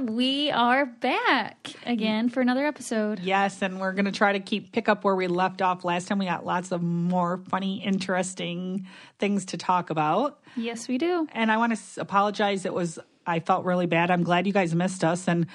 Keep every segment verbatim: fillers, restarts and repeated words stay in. We are back again for another episode. Yes, and we're going to try to keep pick up where we left off last time. We got lots of more funny, interesting things to talk about. Yes, we do. And I want to apologize. It was I felt really bad. I'm glad you guys missed us. And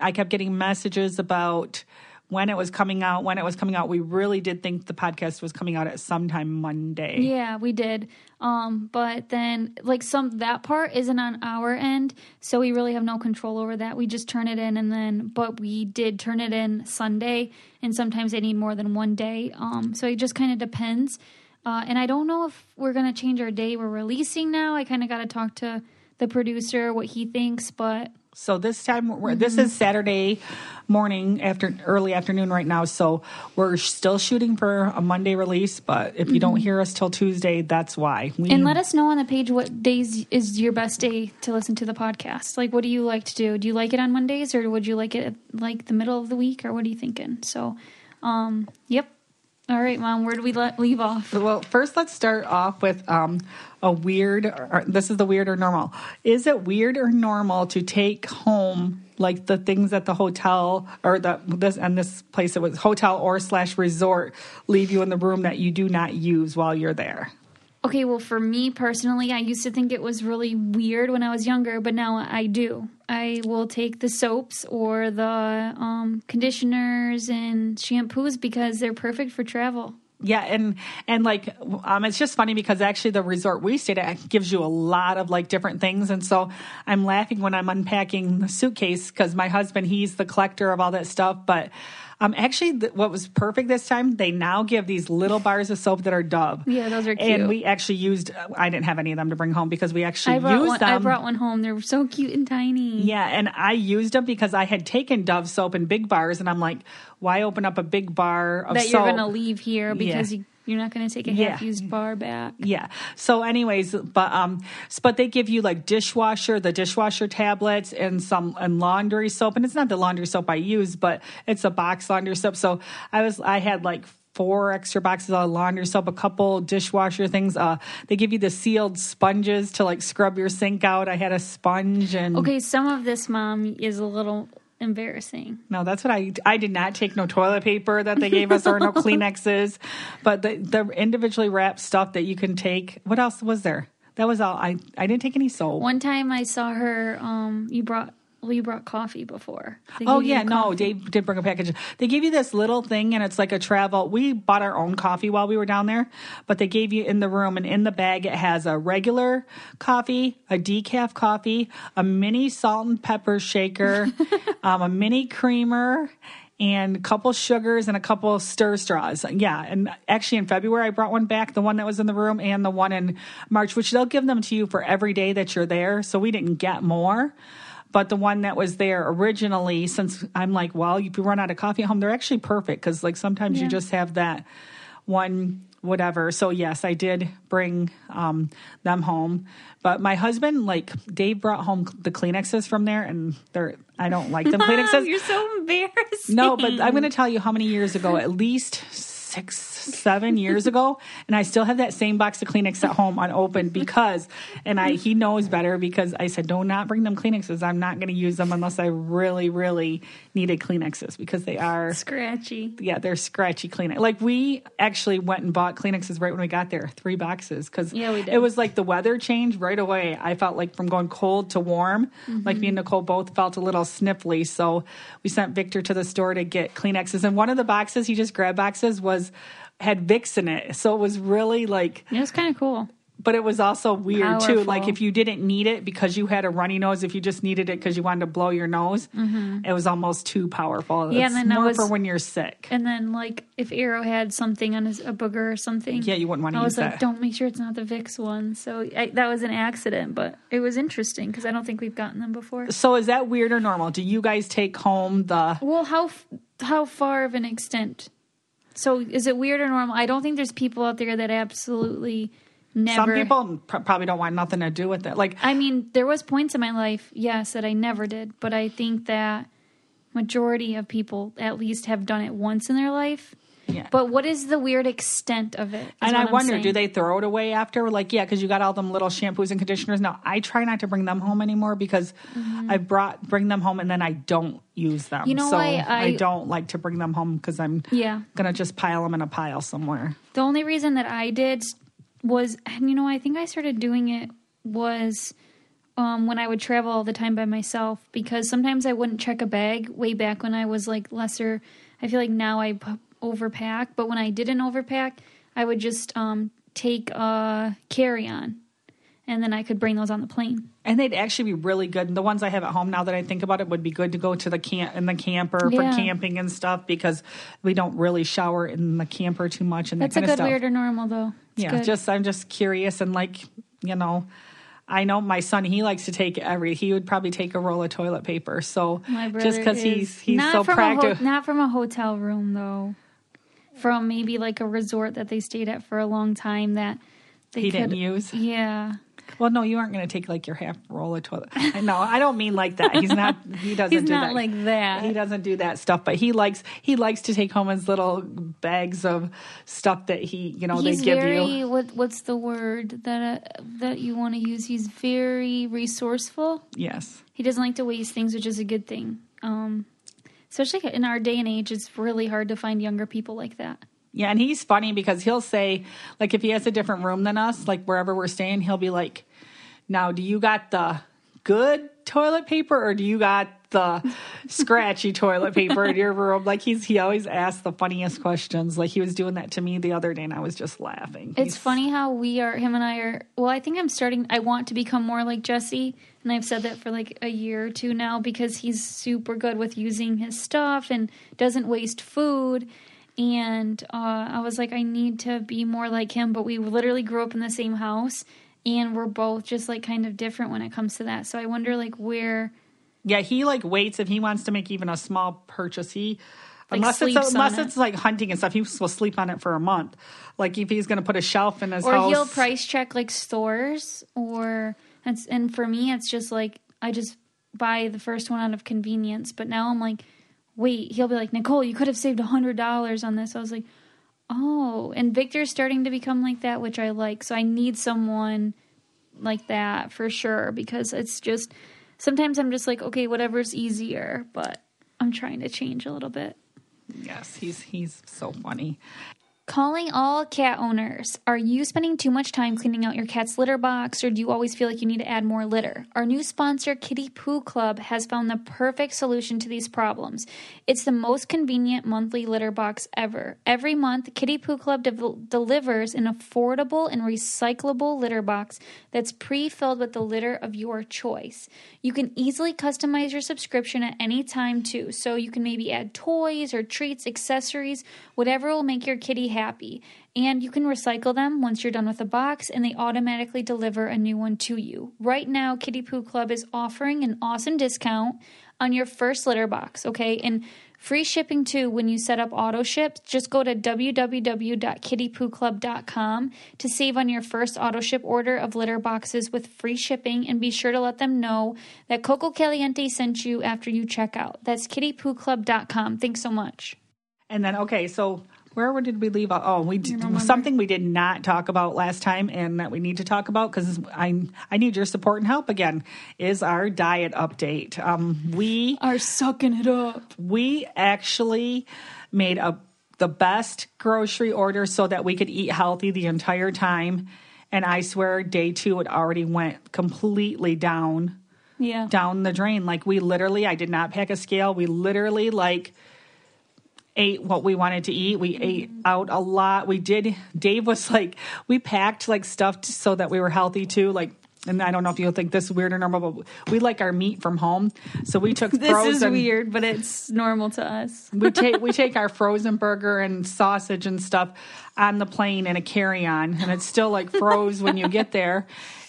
I kept getting messages about when it was coming out, when it was coming out. We really did think the podcast was coming out at sometime Monday. Yeah, we did. Um, but then like some, that part isn't on our end. So we really have no control over that. We just turn it in and then, but we did turn it in Sunday, and sometimes they need more than one day. Um, so it just kind of depends. Uh, and I don't know if we're going to change our day we're releasing now. I kind of got to talk to the producer, what he thinks, but so this time, we're, mm-hmm. this is Saturday morning, after early afternoon right now. So we're still shooting for a Monday release. But if mm-hmm. you don't hear us till Tuesday, that's why. We, and let us know on the page what days is your best day to listen to the podcast. Like, what do you like to do? Do you like it on Mondays, or would you like it at, like the middle of the week, or what are you thinking? So, um, yep. All right, Mom, where do we let, leave off? Well, first let's start off with um, a weird, or, this is the weird or normal. Is it weird or normal to take home, like, the things at the hotel, or the this and this place, it was hotel or slash resort, leave you in the room that you do not use while you're there? Okay, well, for me personally, I used to think it was really weird when I was younger, but now I do. I will take the soaps or the um, conditioners and shampoos because they're perfect for travel. Yeah, and and like um, it's just funny because actually the resort we stayed at gives you a lot of like different things, and so I'm laughing when I'm unpacking the suitcase because my husband, he's the collector of all that stuff, but. Um, actually, th- what was perfect this time, they now give these little bars of soap that are Dove. Yeah, those are cute. And we actually used, I didn't have any of them to bring home because we actually used one, them. I brought one home. They're so cute and tiny. Yeah, and I used them because I had taken Dove soap in big bars, and I'm like, why open up a big bar of that soap? That you're going to leave here because yeah. you... You're not going to take a half-used yeah. bar back. Yeah. So anyways, but um, but they give you like dishwasher, the dishwasher tablets, and some and laundry soap. And it's not the laundry soap I use, but it's a box laundry soap. So I was I had like four extra boxes of laundry soap, a couple dishwasher things. Uh, they give you the sealed sponges to like scrub your sink out. I had a sponge and okay. Some of this, Mom, is a little. Embarrassing. No, that's what I I did not take no toilet paper that they gave us or no Kleenexes, but the, the individually wrapped stuff that you can take. What else was there? That was all. I, I didn't take any soap. One time I saw her, um, you brought, well, you brought coffee before. Oh yeah, no, Dave did bring a package. They give you this little thing and it's like a travel. We bought our own coffee while we were down there, but they gave you in the room and in the bag it has a regular coffee, a decaf coffee, a mini salt and pepper shaker, um, a mini creamer, and a couple sugars and a couple stir straws. Yeah, and actually in February I brought one back, the one that was in the room and the one in March, which they'll give them to you for every day that you're there. So we didn't get more. But the one that was there originally, since I'm like, well, if you run out of coffee at home, they're actually perfect because, like, sometimes yeah. you just have that one whatever. So, yes, I did bring um, them home. But my husband, like, Dave brought home the Kleenexes from there, and they're I don't like them Mom, Kleenexes. You're so embarrassing. No, but I'm going to tell you how many years ago, at least six, seven years ago, and I still have that same box of Kleenex at home unopened because, and I he knows better because I said, do not bring them Kleenexes. I'm not going to use them unless I really, really needed Kleenexes because they are scratchy. Yeah, they're scratchy Kleenex. Like we actually went and bought Kleenexes right when we got there, three boxes because yeah, we did. It was like the weather changed right away. I felt like from going cold to warm, mm-hmm. like me and Nicole both felt a little sniffly. So we sent Victor to the store to get Kleenexes, and one of the boxes he just grabbed boxes was had Vicks in it, so it was really like it was kind of cool, but it was also weird Powerful. Too. Like if you didn't need it because you had a runny nose, if you just needed it because you wanted to blow your nose, mm-hmm. it was almost too powerful. Yeah, it's and then more was, for when you're sick. And then like if Arrow had something on his a booger or something, yeah, you wouldn't want to. I use was like, that. Don't make sure it's not the Vicks one. So I, that was an accident, but it was interesting because I don't think we've gotten them before. So is that weird or normal? Do you guys take home the? Well, how how far of an extent? So is it weird or normal? I don't think there's people out there that absolutely never... Some people pr- probably don't want nothing to do with it. Like I mean, there was points in my life, yes, that I never did. But I think that majority of people at least have done it once in their life. Yeah. But what is the weird extent of it? And I wonder, saying. Do they throw it away after? Like, yeah, because you got all them little shampoos and conditioners. Now, I try not to bring them home anymore because mm-hmm. I brought bring them home and then I don't use them. You know so why I, I don't like to bring them home because I'm yeah. going to just pile them in a pile somewhere. The only reason that I did was, and you know, I think I started doing it was um, when I would travel all the time by myself because sometimes I wouldn't check a bag way back when I was like lesser. I feel like now I overpack, but when I didn't overpack, I would just um, take a carry-on, and then I could bring those on the plane. And they'd actually be really good. And the ones I have at home now that I think about it would be good to go to the camp in the camper yeah. for camping and stuff because we don't really shower in the camper too much and that kind of stuff. That's a good weird or normal though. It's yeah, good. just I'm just curious and like you know. I know my son, he likes to take every, he would probably take a roll of toilet paper. So my brother just because he's, he's so practical. Ho- not from a hotel room though, from maybe like a resort that they stayed at for a long time that they he could, didn't use. Yeah. Well, no, you aren't going to take like your half roll of toilet. No, I don't mean like that. He's not, he doesn't he's do not that. like that. He doesn't do that stuff, but he likes, he likes to take home his little bags of stuff that he, you know, he's they give very, you. What, what's the word that, uh, that you want to use? He's very resourceful. Yes. He doesn't like to waste things, which is a good thing. Um, especially in our day and age, it's really hard to find younger people like that. Yeah, and he's funny because he'll say, like, if he has a different room than us, like, wherever we're staying, he'll be like, now, do you got the good toilet paper or do you got the scratchy toilet paper in your room? Like, he's he always asks the funniest questions. Like, he was doing that to me the other day, and I was just laughing. He's, it's funny how we are, him and I are, well, I think I'm starting, I want to become more like Jesse, and I've said that for, like, a year or two now because he's super good with using his stuff and doesn't waste food. And uh, I was like, I need to be more like him. But we literally grew up in the same house, and we're both just, like, kind of different when it comes to that. So I wonder, like, where... Yeah, he, like, waits if he wants to make even a small purchase. He... Like unless it's unless it's it. like hunting and stuff, he will sleep on it for a month. Like, if he's going to put a shelf in his or house... Or he'll price check, like, stores. Or... It's, and for me, it's just, like, I just buy the first one out of convenience. But now I'm like... Wait, he'll be like, Nicole, you could have saved one hundred dollars on this. I was like, oh. And Victor's starting to become like that, which I like. So I need someone like that for sure because it's just – sometimes I'm just like, okay, whatever's easier. But I'm trying to change a little bit. Yes, he's he's so funny. Calling all cat owners. Are you spending too much time cleaning out your cat's litter box, or do you always feel like you need to add more litter? Our new sponsor, Kitty Poo Club, has found the perfect solution to these problems. It's the most convenient monthly litter box ever. Every month, Kitty Poo Club de- delivers an affordable and recyclable litter box that's pre-filled with the litter of your choice. You can easily customize your subscription at any time, too, so you can maybe add toys or treats, accessories, whatever will make your kitty happy. happy. And you can recycle them once you're done with the box, and they automatically deliver a new one to you. Right now, Kitty Poo Club is offering an awesome discount on your first litter box, okay? And free shipping, too, when you set up auto ship. Just go to w w w dot kitty poo club dot com to save on your first auto ship order of litter boxes with free shipping, and be sure to let them know that Coco Caliente sent you after you check out. That's kitty poo club dot com. Thanks so much. And then, okay, so... Where did we leave? Oh, we did, something we did not talk about last time and that we need to talk about because I I need your support and help again is our diet update. Um, we are sucking it up. We actually made a the best grocery order so that we could eat healthy the entire time. And I swear, day two, it already went completely down. Yeah. Down the drain. Like, we literally, I did not pack a scale. We literally, like, ate what we wanted to eat. We mm-hmm. ate out a lot. We did, Dave was like, we packed, like, stuff t- so that we were healthy, too. Like, and I don't know if you'll think this is weird or normal, but we like our meat from home. So we took this frozen. This is weird, but it's normal to us. we take we take our frozen burger and sausage and stuff on the plane in a carry-on, and it's still, like, froze when you get there.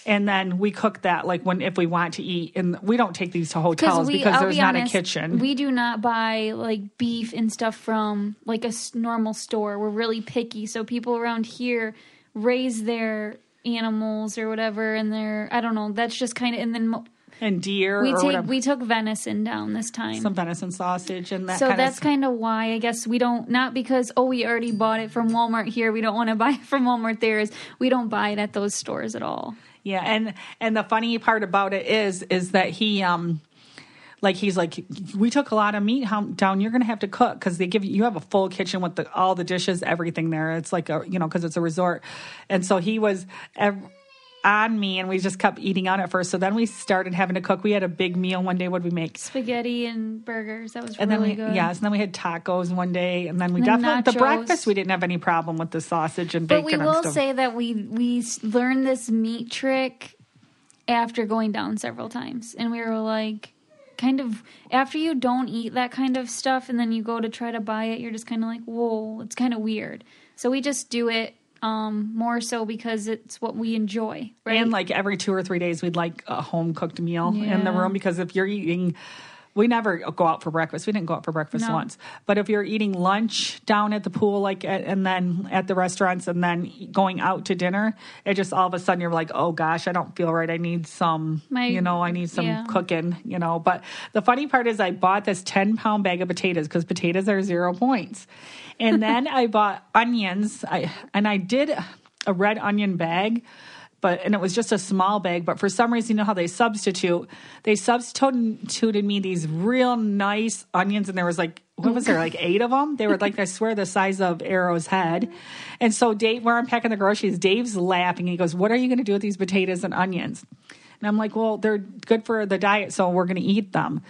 And then we cook that, like, when if we want to eat. And we don't take these to hotels we, because I'll there's be not honest, a kitchen. We do not buy, like, beef and stuff from, like, a normal store. We're really picky. So people around here raise their animals or whatever, and they're I don't know. That's just kind of and then and deer. We or take whatever. We took venison down this time. Some venison sausage and that. So kind that's kind of why I guess we don't not because oh we already bought it from Walmart here. We don't want to buy it from Walmart there. Is we don't buy it at those stores at all. Yeah, and and the funny part about it is is that he um. Like, he's like, we took a lot of meat down. You're going to have to cook because they give you, you have a full kitchen with the, all the dishes, everything there. It's like a, you know, because it's a resort. And so he was ev- on me and we just kept eating out at first. So then we started having to cook. We had a big meal one day. What did we make? Spaghetti and burgers. That was and really then we, good. Yes. And then we had tacos one day. And then we and then definitely, nachos. The breakfast, we didn't have any problem with the sausage and bacon and stuff. But we will say that we, we learned this meat trick after going down several times. And we were like, kind of after you don't eat that kind of stuff and then you go to try to buy it, you're just kind of like, whoa, it's kind of weird. So we just do it um more so because it's what we enjoy, right? And like every two or three days we'd like a home cooked meal yeah. in the room because if you're eating we never go out for breakfast. We didn't go out for breakfast no. once. But if you're eating lunch down at the pool, like, at, and then at the restaurants and then going out to dinner, it just all of a sudden you're like, oh gosh, I don't feel right. I need some, My, you know, I need some yeah. cooking, you know. But the funny part is I bought this ten pound bag of potatoes because potatoes are zero points. And then I bought onions I, and I did a red onion bag. But, and it was just a small bag, but for some reason, you know how they substitute? They substituted me these real nice onions, and there was like, what was there, like eight of them? They were like, I swear, the size of Arrow's head. And so Dave, we're unpacking the groceries, Dave's laughing. He goes, what are you going to do with these potatoes and onions? And I'm like, well, they're good for the diet, so we're going to eat them.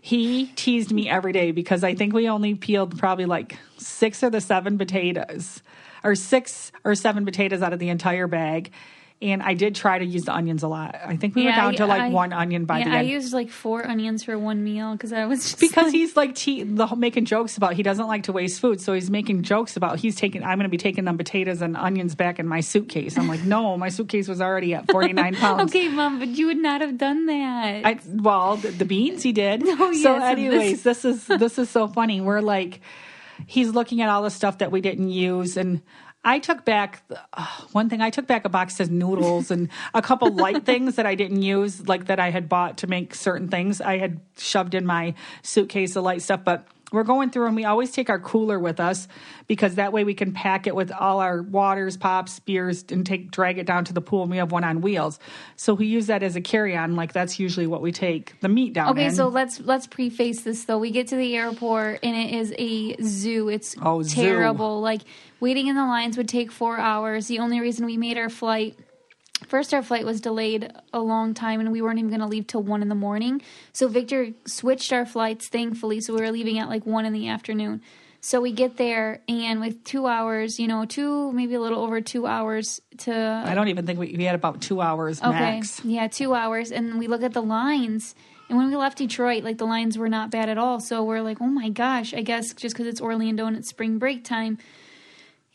He teased me every day because I think we only peeled probably like six or the seven potatoes, or six or seven potatoes out of the entire bag. And I did try to use the onions a lot. I think we yeah, were down I, to like I, one onion by yeah, the end. I used like four onions for one meal because I was just because like, he's like te- the whole, making jokes about he doesn't like to waste food, so he's making jokes about he's taking. I'm going to be taking them potatoes and onions back in my suitcase. I'm like, no, my suitcase was already at forty-nine pounds. Okay, Mom, but you would not have done that. I, well, the, the beans he did. Oh, yes, so, anyways, this-, this is this is so funny. We're like, he's looking at all the stuff that we didn't use and. I took back uh, one thing. I took back a box of noodles and a couple light things that I didn't use, like that I had bought to make certain things. I had shoved in my suitcase the light stuff, but we're going through and we always take our cooler with us because that way we can pack it with all our waters, pops, beers, and take drag it down to the pool. And we have one on wheels, so we use that as a carry-on. Like that's usually what we take the meat down. Okay, in. so let's let's preface this though. We get to the airport and it is a zoo. It's oh, terrible. Zoo. Like. Waiting in the lines would take four hours. The only reason we made our flight, first our flight was delayed a long time and we weren't even going to leave till one in the morning. So Victor switched our flights, thankfully. So we were leaving at like one in the afternoon. So we get there and with two hours, you know, two, maybe a little over two hours to... I don't even think we, we had about two hours okay. max. Yeah, two hours. And we look at the lines and when we left Detroit, like the lines were not bad at all. So we're like, oh my gosh, I guess just because it's Orlando and it's spring break time.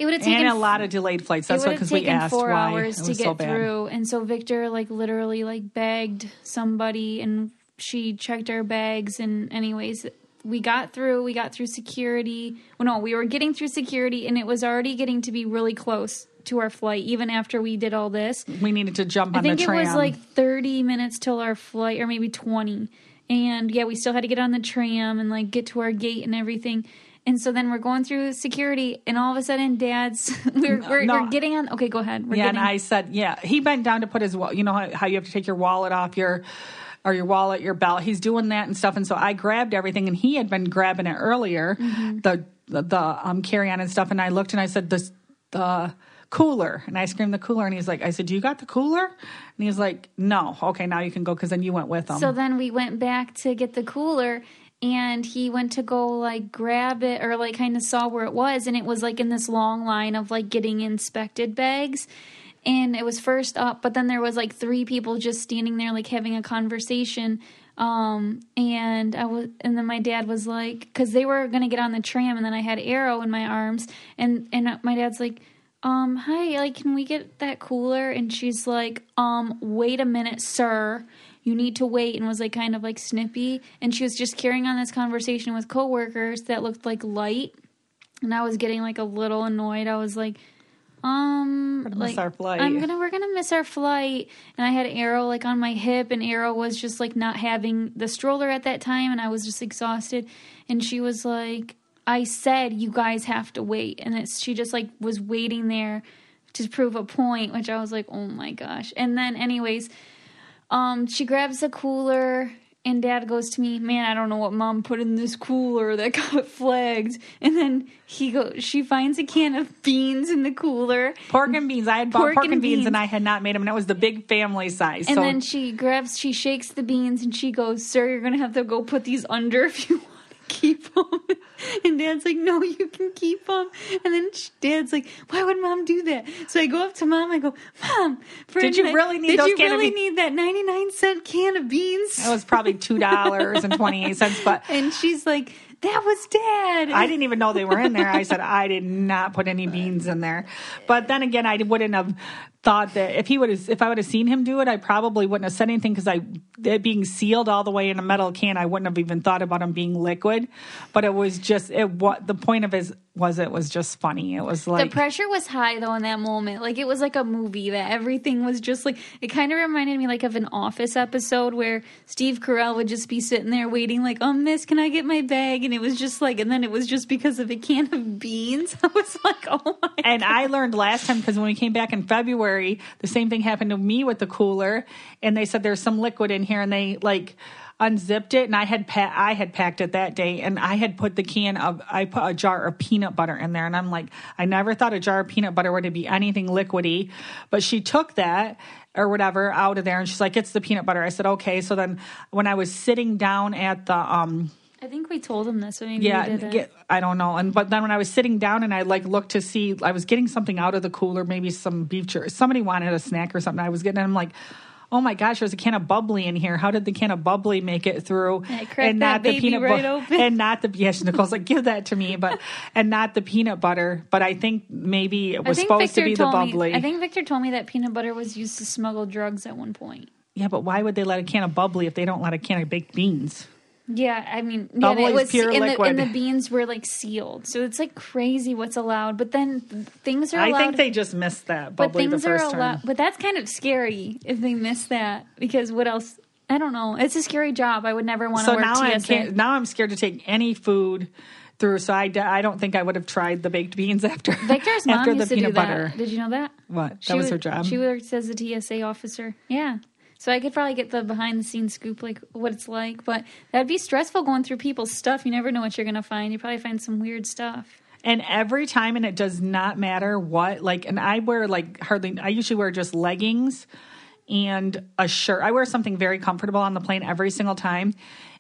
It would have taken and a lot of delayed flights. That's why because we asked four why hours to get so through, and so Victor like literally like begged somebody, and she checked our bags. And anyways, we got through. We got through security. Well, no, we were getting through security, and it was already getting to be really close to our flight. Even after we did all this, we needed to jump on the tram. I think it was like thirty minutes till our flight, or maybe twenty. And yeah, we still had to get on the tram and like get to our gate and everything. And so then we're going through security, and all of a sudden, Dad's we're we're, no. we're getting on. Okay, go ahead. We're yeah, getting, and I said, yeah. He bent down to put his, you know how, how you have to take your wallet off your, or your wallet, your belt. He's doing that and stuff, and so I grabbed everything, and he had been grabbing it earlier, mm-hmm. the the, the um, carry on and stuff. And I looked and I said, the the cooler, and I screamed the cooler, and he's like, I said, you got the cooler? And he's like, no. Okay, now you can go, because then you went with him. So then we went back to get the cooler. And he went to go, like, grab it or, like, kind of saw where it was. And it was, like, in this long line of, like, getting inspected bags. And it was first up. But then there was, like, three people just standing there, like, having a conversation. Um, and I was, and then my dad was, like, because they were going to get on the tram. And then I had Arrow in my arms. And, and my dad's, like, um, hi, like, can we get that cooler? And she's, like, um, wait a minute, sir. You need to wait, and was like kind of like snippy, and she was just carrying on this conversation with coworkers that looked like light, and I was getting like a little annoyed. I was like, um, we're gonna like miss our flight. I'm gonna we're gonna miss our flight, and I had Arrow like on my hip, and Arrow was just like not having the stroller at that time, and I was just exhausted, and she was like, I said you guys have to wait, and it's she just like was waiting there to prove a point, which I was like, oh my gosh, and then anyways. Um, she grabs a cooler, and Dad goes to me, man, I don't know what Mom put in this cooler that got flagged. And then he goes, she finds a can of beans in the cooler. Pork and beans. I had bought pork, pork and, and beans, beans, and I had not made them, and that was the big family size. And so. Then she grabs, she shakes the beans, and she goes, sir, you're going to have to go put these under if you want to keep them. And Dad's like, no, you can keep them. And then she, Dad's like, why would Mom do that? So I go up to Mom. I go, Mom, did you really need? Did those you can really need that ninety-nine cent can of beans? That was probably two dollars and twenty-eight cents. But and she's like, that was Dad. I didn't even know they were in there. I said, I did not put any beans in there. But then again, I wouldn't have thought that if he would have, if I would have seen him do it, I probably wouldn't have said anything because I, it being sealed all the way in a metal can, I wouldn't have even thought about him being liquid. But it was just, it what the point of his was it was just funny. It was like the pressure was high though in that moment. Like it was like a movie that everything was just like. It kind of reminded me like of an Office episode where Steve Carell would just be sitting there waiting, like, oh Miss, can I get my bag? And it was just like, and then it was just because of a can of beans. I was like, oh my. And God. I learned last time because when we came back in February. The same thing happened to me with the cooler, and they said there's some liquid in here, and they like unzipped it, and I had pa- I had packed it that day, and I had put the can of I put a jar of peanut butter in there, and I'm like, I never thought a jar of peanut butter would be anything liquidy, but she took that or whatever out of there, and she's like, it's the peanut butter. I said, okay. So then when I was sitting down at the um. I think we told him this. Maybe yeah, we did it. I don't know. And but then when I was sitting down and I like looked to see, I was getting something out of the cooler, maybe some beef jerky. Somebody wanted a snack or something. I was getting, and I'm like, oh my gosh, there's a can of bubbly in here. How did the can of bubbly make it through? I cracked and not that the baby peanut right bu- open. And not the yes, Nicole's like, give that to me, but and not the peanut butter. But I think maybe it was supposed Victor to be the bubbly. Me, I think Victor told me that peanut butter was used to smuggle drugs at one point. Yeah, but why would they let a can of bubbly if they don't let a can of baked beans? Yeah, I mean, yeah, it was pure and, liquid. The, and the beans were like sealed, so it's like crazy what's allowed. But then things are. Allowed. I think they just missed that. But things the first are allowed. But that's kind of scary if they miss that because what else? I don't know. It's a scary job. I would never want to so work. So now I can't. Now I'm scared to take any food through. So I, I don't think I would have tried the baked beans after Victor's mom after used the to peanut do that. Butter. Did you know that? What? That she was would, her job. She worked as a T S A officer. Yeah. So I could probably get the behind-the-scenes scoop, like what it's like. But that'd be stressful going through people's stuff. You never know what you're going to find. You probably find some weird stuff. And every time, and it does not matter what. Like, and I wear like hardly. I usually wear just leggings and a shirt. I wear something very comfortable on the plane every single time.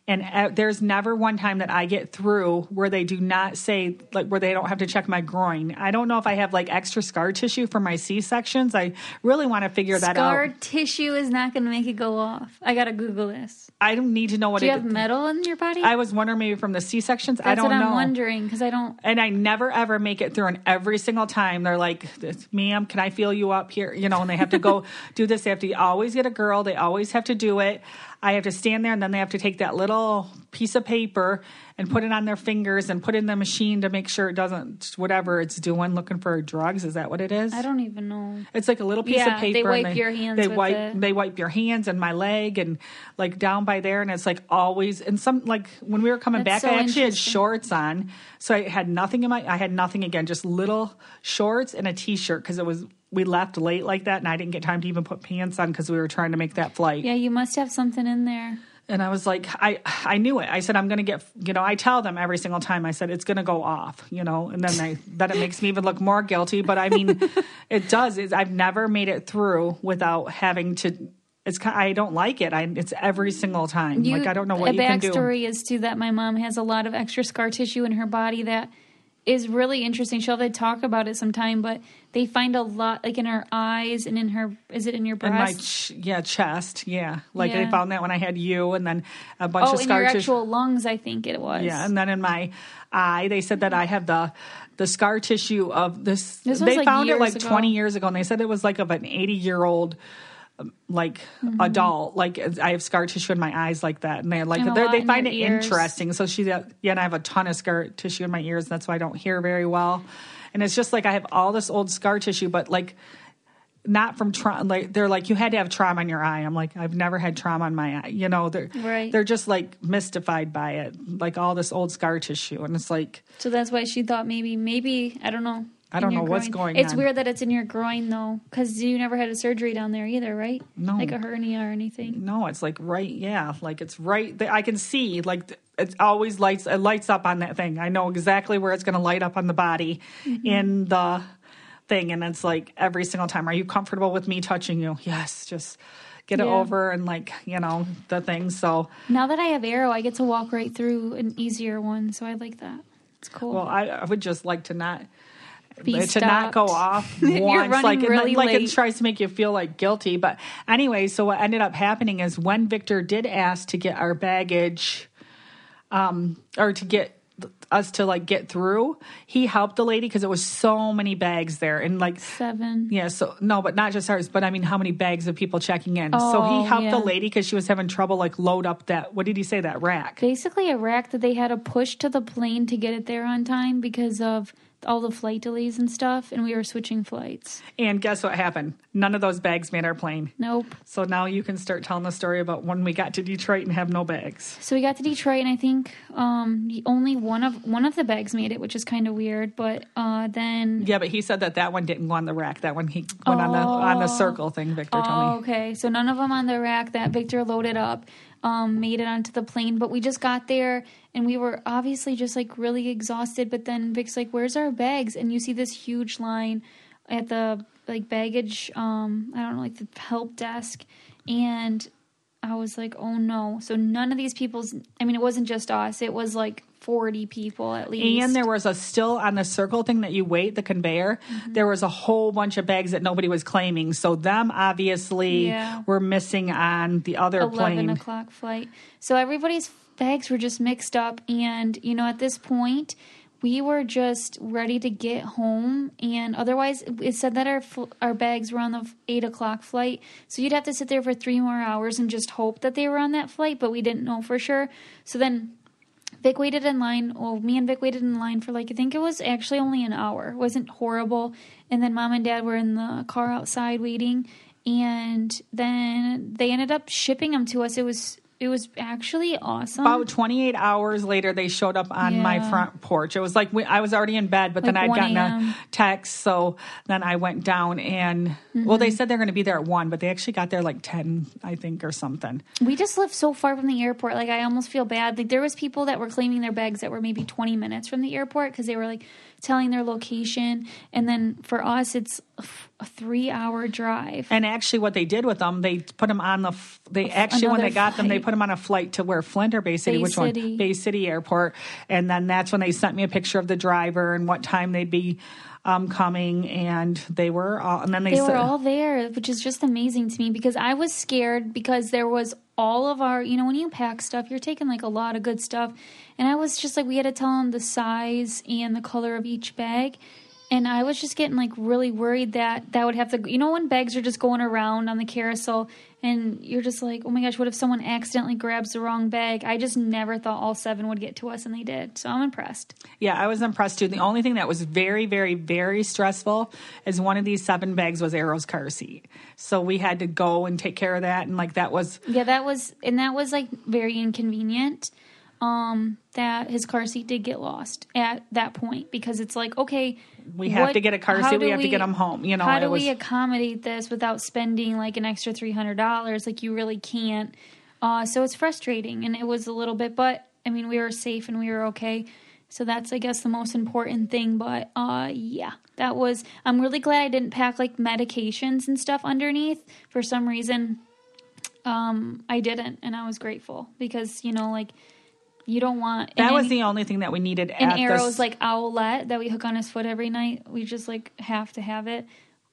And there's never one time that I get through where they do not say, like, where they don't have to check my groin. I don't know if I have, like, extra scar tissue for my C-sections. I really want to figure that scar out. Scar tissue is not going to make it go off. I got to Google this. I don't need to know what it is. Do you it, have metal in your body? I was wondering maybe from the C-sections. That's I don't know. That's what I'm know. wondering because I don't. And I never, ever make it through. And every single time they're like, ma'am, can I feel you up here? You know, and they have to go do this. They have to always get a girl. They always have to do it. I have to stand there, and then they have to take that little little piece of paper and put it on their fingers and put it in the machine to make sure it doesn't, whatever it's doing, looking for drugs. Is that what it is? I don't even know. It's like a little piece yeah, of paper. They wipe and they, your hands. They with wipe. It. They wipe your hands and my leg and like down by there. And it's like always. And some like when we were coming That's back, so I actually had shorts on, so I had nothing in my. I had nothing again, just little shorts and a t-shirt because it was. We left late like that, and I didn't get time to even put pants on because we were trying to make that flight. Yeah, you must have something in there. And I was like, I, I knew it. I said, I'm going to get, you know, I tell them every single time. I said, it's going to go off, you know, and then I, then it makes me even look more guilty. But I mean, it does. It's, I've never made it through without having to. It's I don't like it. I, it's every single time. You, like, I don't know what you can do. The backstory is, too, that my mom has a lot of extra scar tissue in her body that is really interesting. She'll have to talk about it sometime, but they find a lot, like in her eyes and in her, is it in your breast? In my ch- yeah, chest, yeah. Like yeah. They found that when I had you, and then a bunch oh, of scar tissue. Oh, in your actual t- lungs, I think it was. Yeah, and then in my eye, they said that I have the the scar tissue of this. this they like found it like ago. twenty years ago, and they said it was like of an eighty-year-old like mm-hmm. adult, like I have scar tissue in my eyes like that, and they like and they find it ears. interesting. So she's yeah, and I have a ton of scar tissue in my ears. And that's why I don't hear very well. And it's just like I have all this old scar tissue, but like not from trauma. Like they're like you had to have trauma in your eye. I'm like I've never had trauma in my eye. You know they're right. they're just like mystified by it, like all this old scar tissue, and it's like so that's why she thought maybe maybe I don't know. I don't know groin. what's going it's on. It's weird that it's in your groin, though, because you never had a surgery down there either, right? No. Like a hernia or anything. No, it's like right, yeah. Like it's right there. I can see, like, it always lights it lights up on that thing. I know exactly where it's going to light up on the body mm-hmm. in the thing. And it's like every single time, are you comfortable with me touching you? Yes, just get yeah. it over and, like, you know, the thing. So now that I have Arrow, I get to walk right through an easier one. So I like that. It's cool. Well, I, I would just like to not. Be to stopped. Not go off once, like, really and, like it tries to make you feel like guilty. But anyway, so what ended up happening is when Victor did ask to get our baggage, um, or to get us to like get through, he helped the lady because it was so many bags there and like seven. Yeah, so no, but not just ours, but I mean, how many bags of people checking in? Oh, so he helped yeah. the lady because she was having trouble like load up that. What did he say? That rack, basically a rack that they had to push to the plane to get it there on time because of. All the flight delays and stuff, and we were switching flights. And guess what happened? None of those bags made our plane. Nope. So now you can start telling the story about when we got to Detroit and have no bags. So we got to Detroit, and I think um, only one of one of the bags made it, which is kind of weird. But uh, then, yeah, but he said that that one didn't go on the rack. That one he went oh, on the on the circle thing. Victor oh, told me. Okay, so none of them on the rack that Victor loaded up. Um, made it onto the plane, but we just got there and we were obviously just like really exhausted. But then Vic's like, "Where's our bags?" And you see this huge line at the like baggage, um, I don't know, like the help desk. And I was like, "Oh no!" So none of these people's. I mean, it wasn't just us; it was like forty people at least. And there was a still on the circle thing that you wait the conveyor. Mm-hmm. There was a whole bunch of bags that nobody was claiming. So them obviously yeah. were missing on the other eleven plane. Eleven o'clock flight. So everybody's bags were just mixed up, and you know, at this point, we were just ready to get home, and otherwise it said that our our bags were on the eight o'clock flight, so you'd have to sit there for three more hours and just hope that they were on that flight, but we didn't know for sure. So then Vic waited in line, well, me and Vic waited in line for like, I think it was actually only an hour. It wasn't horrible, and then Mom and Dad were in the car outside waiting, and then they ended up shipping them to us. It was... It was actually awesome. About twenty-eight hours later, they showed up on yeah. my front porch. It was like we, I was already in bed, but like then I'd gotten a text. So then I went down and, mm-hmm. well, they said they're going to be there at one, but they actually got there like ten, I think, or something. We just live so far from the airport. Like, I almost feel bad. Like, there was people that were claiming their bags that were maybe twenty minutes from the airport because they were like telling their location. And then for us, it's a three-hour drive. And actually what they did with them, they put them on the – they actually Another when they got flight. them, they put them on a flight to where Flint or Bay City, Bay which City. one? Bay City Airport. And then that's when they sent me a picture of the driver and what time they'd be um, coming. And they were all – and then they, they were all there, which is just amazing to me because I was scared because there was all of our – you know, when you pack stuff, you're taking like a lot of good stuff. And I was just like, we had to tell them the size and the color of each bag. And I was just getting like really worried that that would have to, you know, when bags are just going around on the carousel and you're just like, oh my gosh, what if someone accidentally grabs the wrong bag? I just never thought all seven would get to us, and they did. So I'm impressed. Yeah, I was impressed too. The only thing that was very, very, very stressful is one of these seven bags was Arrow's car seat. So we had to go and take care of that. And like that was. Yeah, that was, and that was like very inconvenient. Um, that his car seat did get lost at that point, because it's like, okay, we have what, to get a car seat. We have we, to get him home. You know, how do it was, we accommodate this without spending like an extra three hundred dollars? Like you really can't. Uh, so it's frustrating, and it was a little bit, but I mean, we were safe and we were okay. So that's, I guess, the most important thing. But, uh, yeah, that was, I'm really glad I didn't pack like medications and stuff underneath. For some reason, um, I didn't. And I was grateful because, you know, like, you don't want... That was any, the only thing that we needed at and Arrow's, this. like, owlet that we hook on his foot every night. We just, like, have to have it.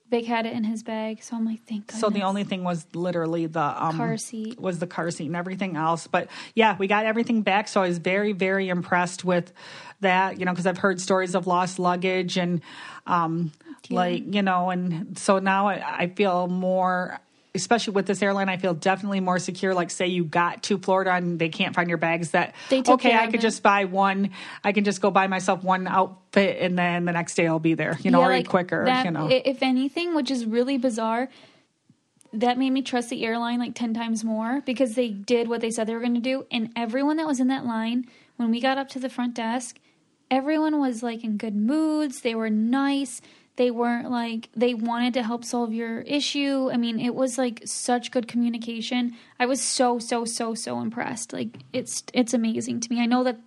Big had it in his bag, so I'm like, thank goodness. So the only thing was literally the... Um, car seat. Was the car seat and everything else. But, yeah, we got everything back, so I was very, very impressed with that, you know, because I've heard stories of lost luggage and, um, yeah. like, you know, and so now I, I feel more... Especially with this airline, I feel definitely more secure. Like, say you got to Florida and they can't find your bags, that, they took okay, I could just buy one. I can just go buy myself one outfit, and then the next day I'll be there, you know, yeah, or like quicker, that, you know. If anything, which is really bizarre, that made me trust the airline like ten times more, because they did what they said they were going to do. And everyone that was in that line, when we got up to the front desk, everyone was like in good moods. They were nice. They weren't like, they wanted to help solve your issue. I mean, it was like such good communication. I was so, so, so, so impressed. Like, it's it's amazing to me. I know that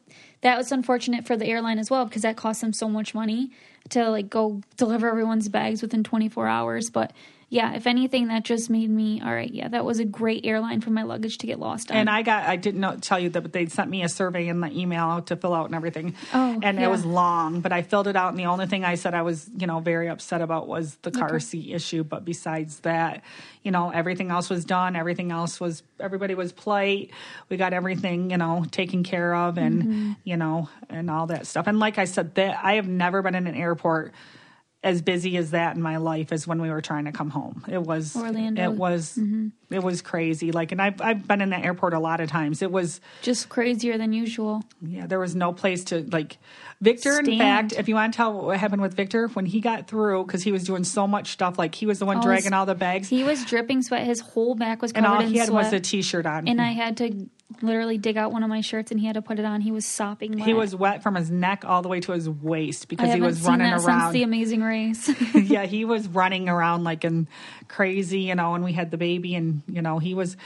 that was unfortunate for the airline as well, because that cost them so much money to like go deliver everyone's bags within twenty-four hours. But yeah, if anything, that just made me, all right, yeah, that was a great airline for my luggage to get lost on. And I got, I didn't know, tell you that, but they sent me a survey in the email to fill out and everything. Oh, And yeah. It was long, but I filled it out. And the only thing I said I was, you know, very upset about was the car okay. seat issue. But besides that, you know, everything else was done. Everything else was, everybody was polite. We got everything, you know, taken care of and, mm-hmm. you know, and all that stuff. And like I said, that I have never been in an airport as busy as that in my life as when we were trying to come home. It was Orlando. It was mm-hmm. it was crazy. Like, and I've I've been in that airport a lot of times. It was just crazier than usual. Yeah, there was no place to like Victor. Stand. In fact, if you want to tell what happened with Victor when he got through, because he was doing so much stuff, like he was the one oh, dragging his, all the bags. He was dripping sweat. His whole back was covered in sweat. And all he had sweat. was a t-shirt on. And I had to literally dig out one of my shirts, and he had to put it on. He was sopping wet. He was wet from his neck all the way to his waist, because he was running around. I haven't seen that since The Amazing Race. Yeah, he was running around like in crazy, you know, and we had the baby, and, you know, he was...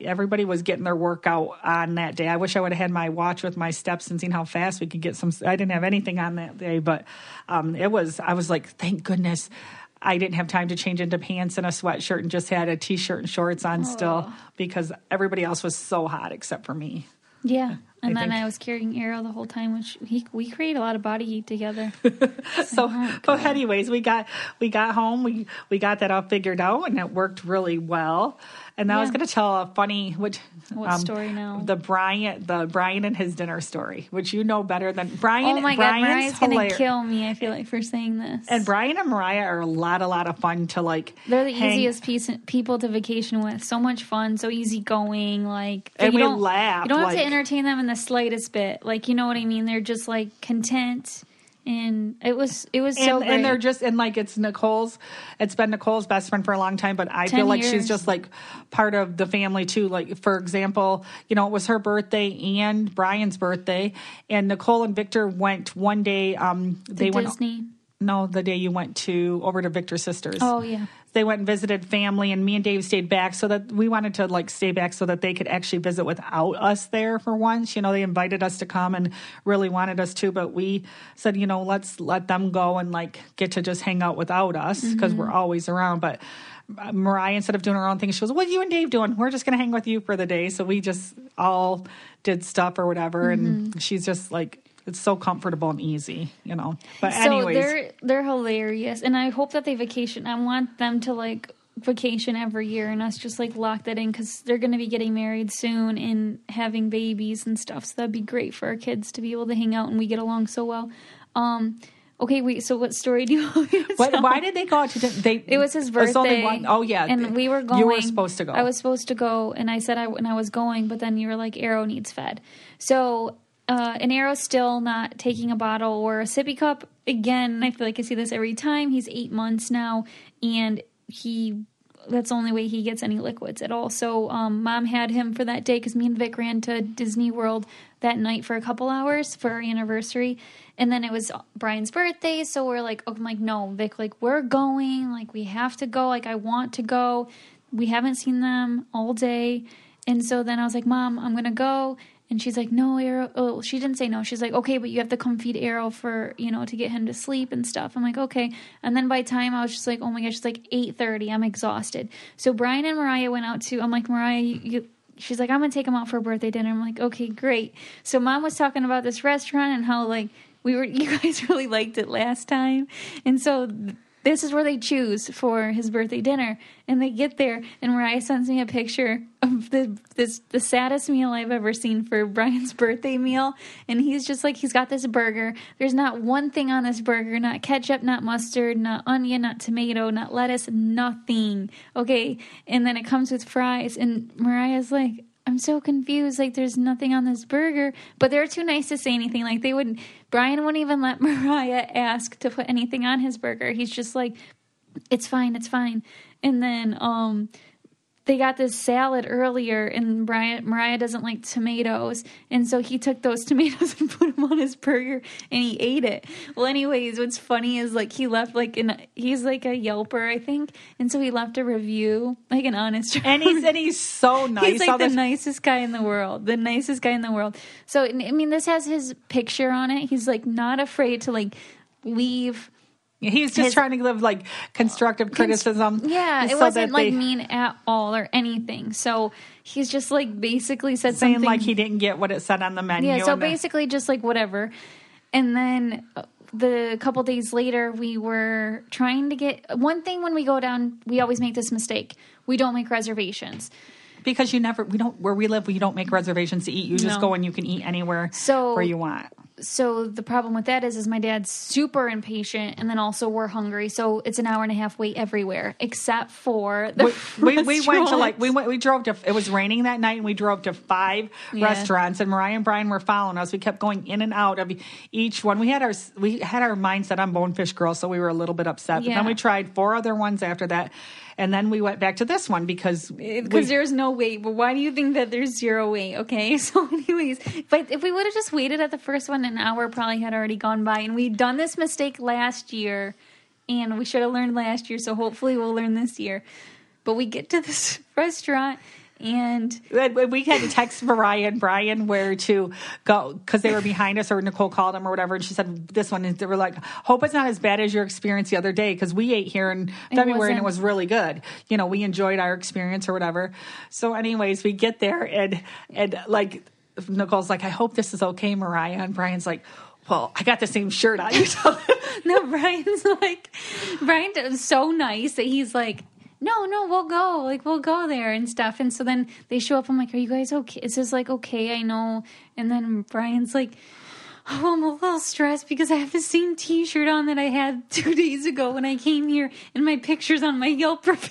Everybody was getting their workout on that day. I wish I would have had my watch with my steps and seen how fast we could get some. I didn't have anything on that day, but um, it was, I was like, thank goodness I didn't have time to change into pants and a sweatshirt, and just had a t-shirt and shorts on oh. still, because everybody else was so hot except for me. Yeah. And I then think. I was carrying Arrow the whole time, which he, we create a lot of body heat together. so, oh, but anyways, we got we got home. We we got that all figured out, and it worked really well. And yeah. I was going to tell a funny, which what um, story now? The Brian, the Brian and his dinner story, which you know better than Brian. Oh my Brian's God, Mariah's going to kill me. I feel like for saying this. And Brian and Mariah are a lot, a lot of fun to like. They're the hang. easiest piece, people to vacation with. So much fun, so easygoing. Like, and we laugh. You don't have like, to entertain them in the slightest bit, like, you know what I mean? They're just like content, and it was it was and, so great. And they're just and like it's Nicole's it's been Nicole's best friend for a long time, but I feel like years. She's just like part of the family too. Like, for example, you know, it was her birthday and Brian's birthday, and Nicole and Victor went one day um they the went Disney. No, the day you went to over to Victor's sisters. Oh yeah. They went and visited family, and me and Dave stayed back, so that we wanted to like stay back so that they could actually visit without us there for once. You know, they invited us to come and really wanted us to, but we said, you know, let's let them go and like get to just hang out without us, because mm-hmm. we're always around. But Mariah, instead of doing her own thing, she was, what are you and Dave doing? We're just going to hang with you for the day. So we just all did stuff or whatever. Mm-hmm. And she's just like, it's so comfortable and easy, you know. But anyways. So they're, they're hilarious. And I hope that they vacation. I want them to, like, vacation every year and us just, like, lock that in, because they're going to be getting married soon and having babies and stuff. So that would be great for our kids to be able to hang out, and we get along so well. Um, Okay, wait, so what story do you want me to tell? Why did they go out to dinner? They, it was his birthday. It's only one, oh, yeah. And we were going. You were supposed to go. I was supposed to go, and I said I, and I was going, but then you were like, Arrow needs fed. So, uh, and Arrow's still not taking a bottle or a sippy cup. Again, I feel like I see this every time. He's eight months now, and he... that's the only way he gets any liquids at all. So um, Mom had him for that day because me and Vic ran to Disney World that night for a couple hours for our anniversary. And then it was Brian's birthday. So we're like, oh, I'm like, no, Vic, like we're going, like we have to go. Like I want to go. We haven't seen them all day. And so then I was like, Mom, I'm going to go. And she's like, no, Arrow. Oh, she didn't say no. She's like, okay, but you have to come feed Arrow for, you know, to get him to sleep and stuff. I'm like, okay. And then by the time I was just like, oh my gosh, it's like eight thirty. I'm exhausted. So Brian and Mariah went out to, I'm like, Mariah, you, you, she's like, I'm going to take him out for a birthday dinner. I'm like, okay, great. So Mom was talking about this restaurant and how like we were, you guys really liked it last time. And so this is where they choose for his birthday dinner. And they get there, and Mariah sends me a picture of the this the saddest meal I've ever seen for Brian's birthday meal. And he's just like, he's got this burger. There's not one thing on this burger, not ketchup, not mustard, not onion, not tomato, not lettuce, nothing. Okay, and then it comes with fries. And Mariah's like, I'm so confused. Like, there's nothing on this burger. But they're too nice to say anything. Like, they wouldn't, Brian wouldn't even let Mariah ask to put anything on his burger. He's just like, it's fine, it's fine. And then um, they got this salad earlier, and Brian, Mariah doesn't like tomatoes. And so he took those tomatoes and put them on his burger, and he ate it. Well, anyways, what's funny is, like, he left, like, an, he's, like, a Yelper, I think. And so he left a review, like, an honest review. And he said he's so nice. He's, like, the this- nicest guy in the world. The nicest guy in the world. So, I mean, this has his picture on it. He's, like, not afraid to, like, leave. He's just His, trying to live, like, constructive criticism. Yeah, so it wasn't, like, they, mean at all or anything. So he's just, like, basically said saying something. Saying, like, he didn't get what it said on the menu. Yeah, so basically the, just, like, whatever. And then the couple days later, we were trying to get – one thing when we go down, we always make this mistake. We don't make reservations. Because you never – we don't – where we live, we don't make reservations to eat. You just no. go and you can eat anywhere so, where you want. So the problem with that is, is my dad's super impatient, and then also we're hungry. So it's an hour and a half wait everywhere, except for the we, we, we went to like we went we drove to. It was raining that night, and we drove to five yeah. restaurants. And Mariah and Brian were following us. We kept going in and out of each one. We had our we had our mindset on Bonefish Grill, so we were a little bit upset. Yeah. But then we tried four other ones after that. And then we went back to this one because because there's no wait. But why do you think that there's zero wait? Okay, so anyways, but if we would have just waited at the first one, an hour probably had already gone by, and we'd done this mistake last year, and we should have learned last year. So hopefully we'll learn this year. But we get to this restaurant. And we had to text Mariah and Brian where to go because they were behind us, or Nicole called them or whatever. And she said, this one is, they were like, hope it's not as bad as your experience the other day because we ate here in February and it was really good. You know, we enjoyed our experience or whatever. So anyways, we get there and, and like Nicole's like, I hope this is okay, Mariah. And Brian's like, well, I got the same shirt on. No, Brian's like, Brian is so nice that he's like, no, no, we'll go. Like, we'll go there and stuff. And so then they show up. I'm like, are you guys okay? Is this like, okay, I know. And then Brian's like, oh, I'm a little stressed because I have the same T-shirt on that I had two days ago when I came here. And my picture's on my Yelp review.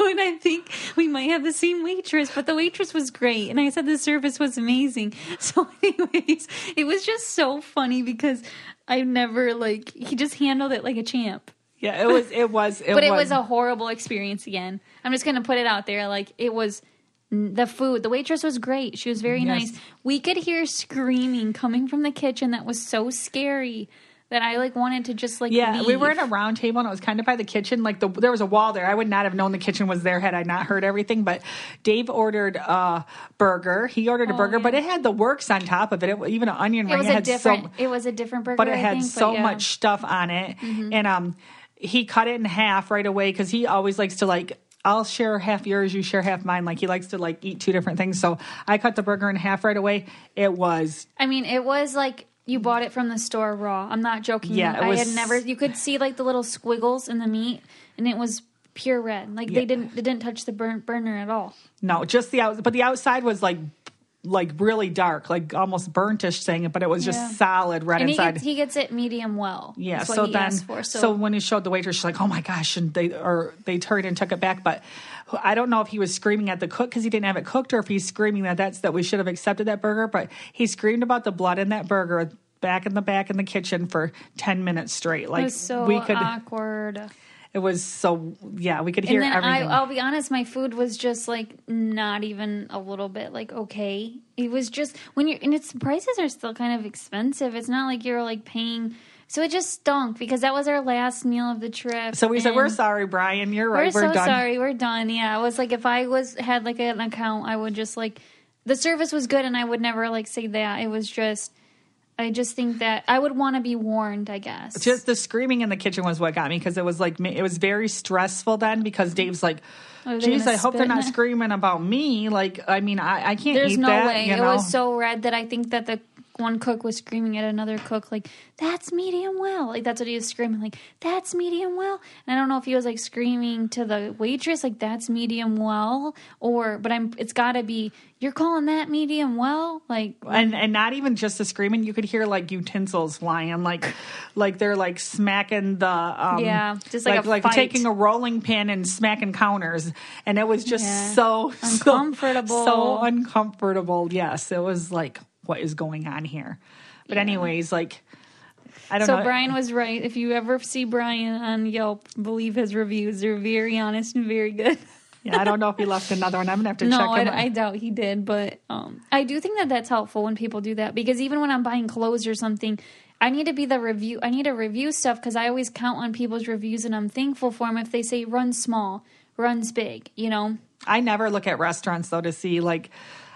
And I think we might have the same waitress. But the waitress was great. And I said the service was amazing. So anyways, it was just so funny because I never, like, he just handled it like a champ. Yeah, it was, it was, it but it was. was a horrible experience again. I'm just going to put it out there. Like, it was the food. The waitress was great. She was very yes. nice. We could hear screaming coming from the kitchen that was so scary that I, like, wanted to just, like, yeah, leave. We were at a round table, and it was kind of by the kitchen. Like, the, there was a wall there. I would not have known the kitchen was there had I not heard everything. But Dave ordered a burger. He ordered a oh, burger, yeah. but it had the works on top of it. It even an onion it ring. Was it, a had different, so, it was a different burger, But it had think, so yeah. much stuff on it. Mm-hmm. And, um... he cut it in half right away because he always likes to, like, I'll share half yours, you share half mine. Like, he likes to, like, eat two different things. So I cut the burger in half right away. It was. I mean, it was, like, you bought it from the store raw. I'm not joking. Yeah, it was, I had never. You could see, like, the little squiggles in the meat, and it was pure red. Like, yeah. they didn't they didn't touch the burn, burner at all. No, just the outside. But the outside was, like, like really dark, like almost burntish thing, but it was just yeah. solid red and inside. He gets, he gets it medium well. Yeah. That's so what he then, asked for, so. so when he showed the waitress, she's like, "Oh my gosh!" And they or they turned and took it back. But I don't know if he was screaming at the cook because he didn't have it cooked, or if he's screaming that that's that we should have accepted that burger. But he screamed about the blood in that burger back in the back in the kitchen for ten minutes straight. Like it was so we could awkward. It was so, yeah, we could hear and then everything. I, I'll be honest, my food was just, like, not even a little bit, like, okay. It was just, when you're, and its prices are still kind of expensive. It's not like you're, like, paying, so it just stunk because that was our last meal of the trip. So we said, we're sorry, Brian, you're right, we're, we're so done. We're so sorry, we're done, yeah. I was like, if I was had, like, an account, I would just, like, the service was good and I would never, like, say that. It was just... I just think that I would want to be warned, I guess. Just the screaming in the kitchen was what got me because it was like it was very stressful then because Dave's like, "Geez, I hope they're not screaming about me." Like, I mean, I, I can't eat that. There's no way. It was so red that I think that the one cook was screaming at another cook like, "That's medium well." Like that's what he was screaming like, "That's medium well." And I don't know if he was like screaming to the waitress like, "That's medium well," or but I'm it's got to be. You're calling that medium well? Like and and not even just the screaming, you could hear like utensils flying, like like they're like smacking the um yeah, just like like, a like fight. Taking a rolling pin and smacking counters. And it was just yeah. so uncomfortable. So, so uncomfortable. Yes. It was like, what is going on here? But yeah. anyways, like I don't so know. So Brian was right. If you ever see Brian on Yelp, believe his reviews. They're very honest and very good. Yeah, I don't know if he left another one. I'm going to have to no, check him I, out. I doubt he did, but um, I do think that that's helpful when people do that because even when I'm buying clothes or something, I need to be the review. I need to review stuff because I always count on people's reviews and I'm thankful for them if they say run small, runs big, you know? I never look at restaurants, though, to see, like,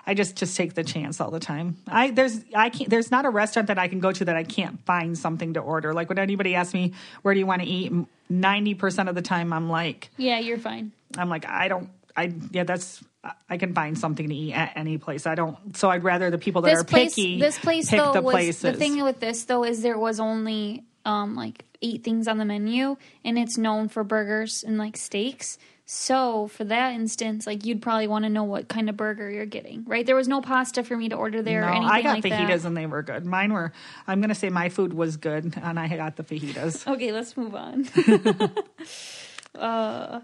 I just, just take the chance all the time. I there's I can't there's not a restaurant that I can go to that I can't find something to order. Like when anybody asks me, where do you want to eat? ninety percent of the time I'm like, yeah, you're fine. I'm like, I don't, I, yeah, that's, I can find something to eat at any place. I don't, so I'd rather the people that this are place, picky this place, pick though, the was, places. The thing with this, though, is there was only, um, like, eight things on the menu, and it's known for burgers and, like, steaks. So, for that instance, like, you'd probably want to know what kind of burger you're getting, right? There was no pasta for me to order there no, or anything like that. I got like fajitas that. And they were good. Mine were, I'm going to say my food was good, and I got the fajitas. Okay, let's move on. uh...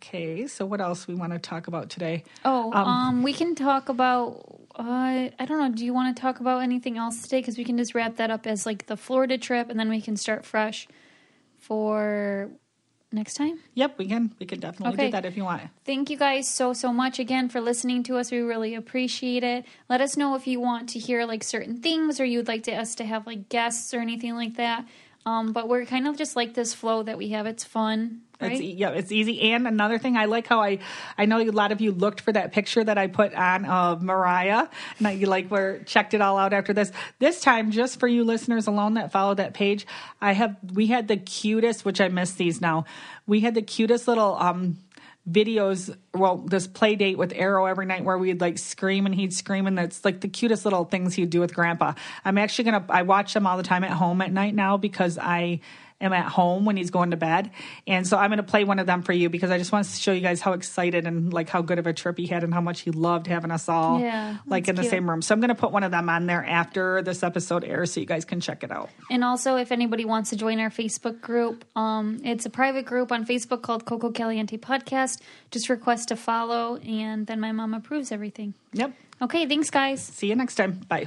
Okay, so what else we want to talk about today? Oh, um, um, we can talk about, uh, I don't know, do you want to talk about anything else today? Because we can just wrap that up as like the Florida trip and then we can start fresh for next time? Yep, we can. We can definitely okay. do that if you want. Thank you guys so, so much again for listening to us. We really appreciate it. Let us know if you want to hear like certain things or you'd like to, us to have like guests or anything like that. Um, but we're kind of just like this flow that we have. It's fun. Right? It's, yeah, it's easy. And another thing, I like how I, I know a lot of you looked for that picture that I put on of Mariah, and I, you like were checked it all out after this. This time, just for you listeners alone that follow that page, I have we had the cutest, which I miss these now. We had the cutest little um videos. Well, this play date with Arrow every night where we'd like scream and he'd scream, and that's like the cutest little things he'd do with Grandpa. I'm actually gonna I watch them all the time at home at night now because I. I'm at home when he's going to bed. And so I'm going to play one of them for you because I just want to show you guys how excited and like how good of a trip he had and how much he loved having us all yeah, like in cute. The same room. So I'm going to put one of them on there after this episode airs so you guys can check it out. And also if anybody wants to join our Facebook group, um, it's a private group on Facebook called Coco Caliente Podcast. Just request to follow and then my mom approves everything. Yep. Okay. Thanks guys. See you next time. Bye.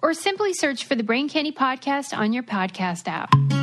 Or simply search for the Brain Candy Podcast on your podcast app.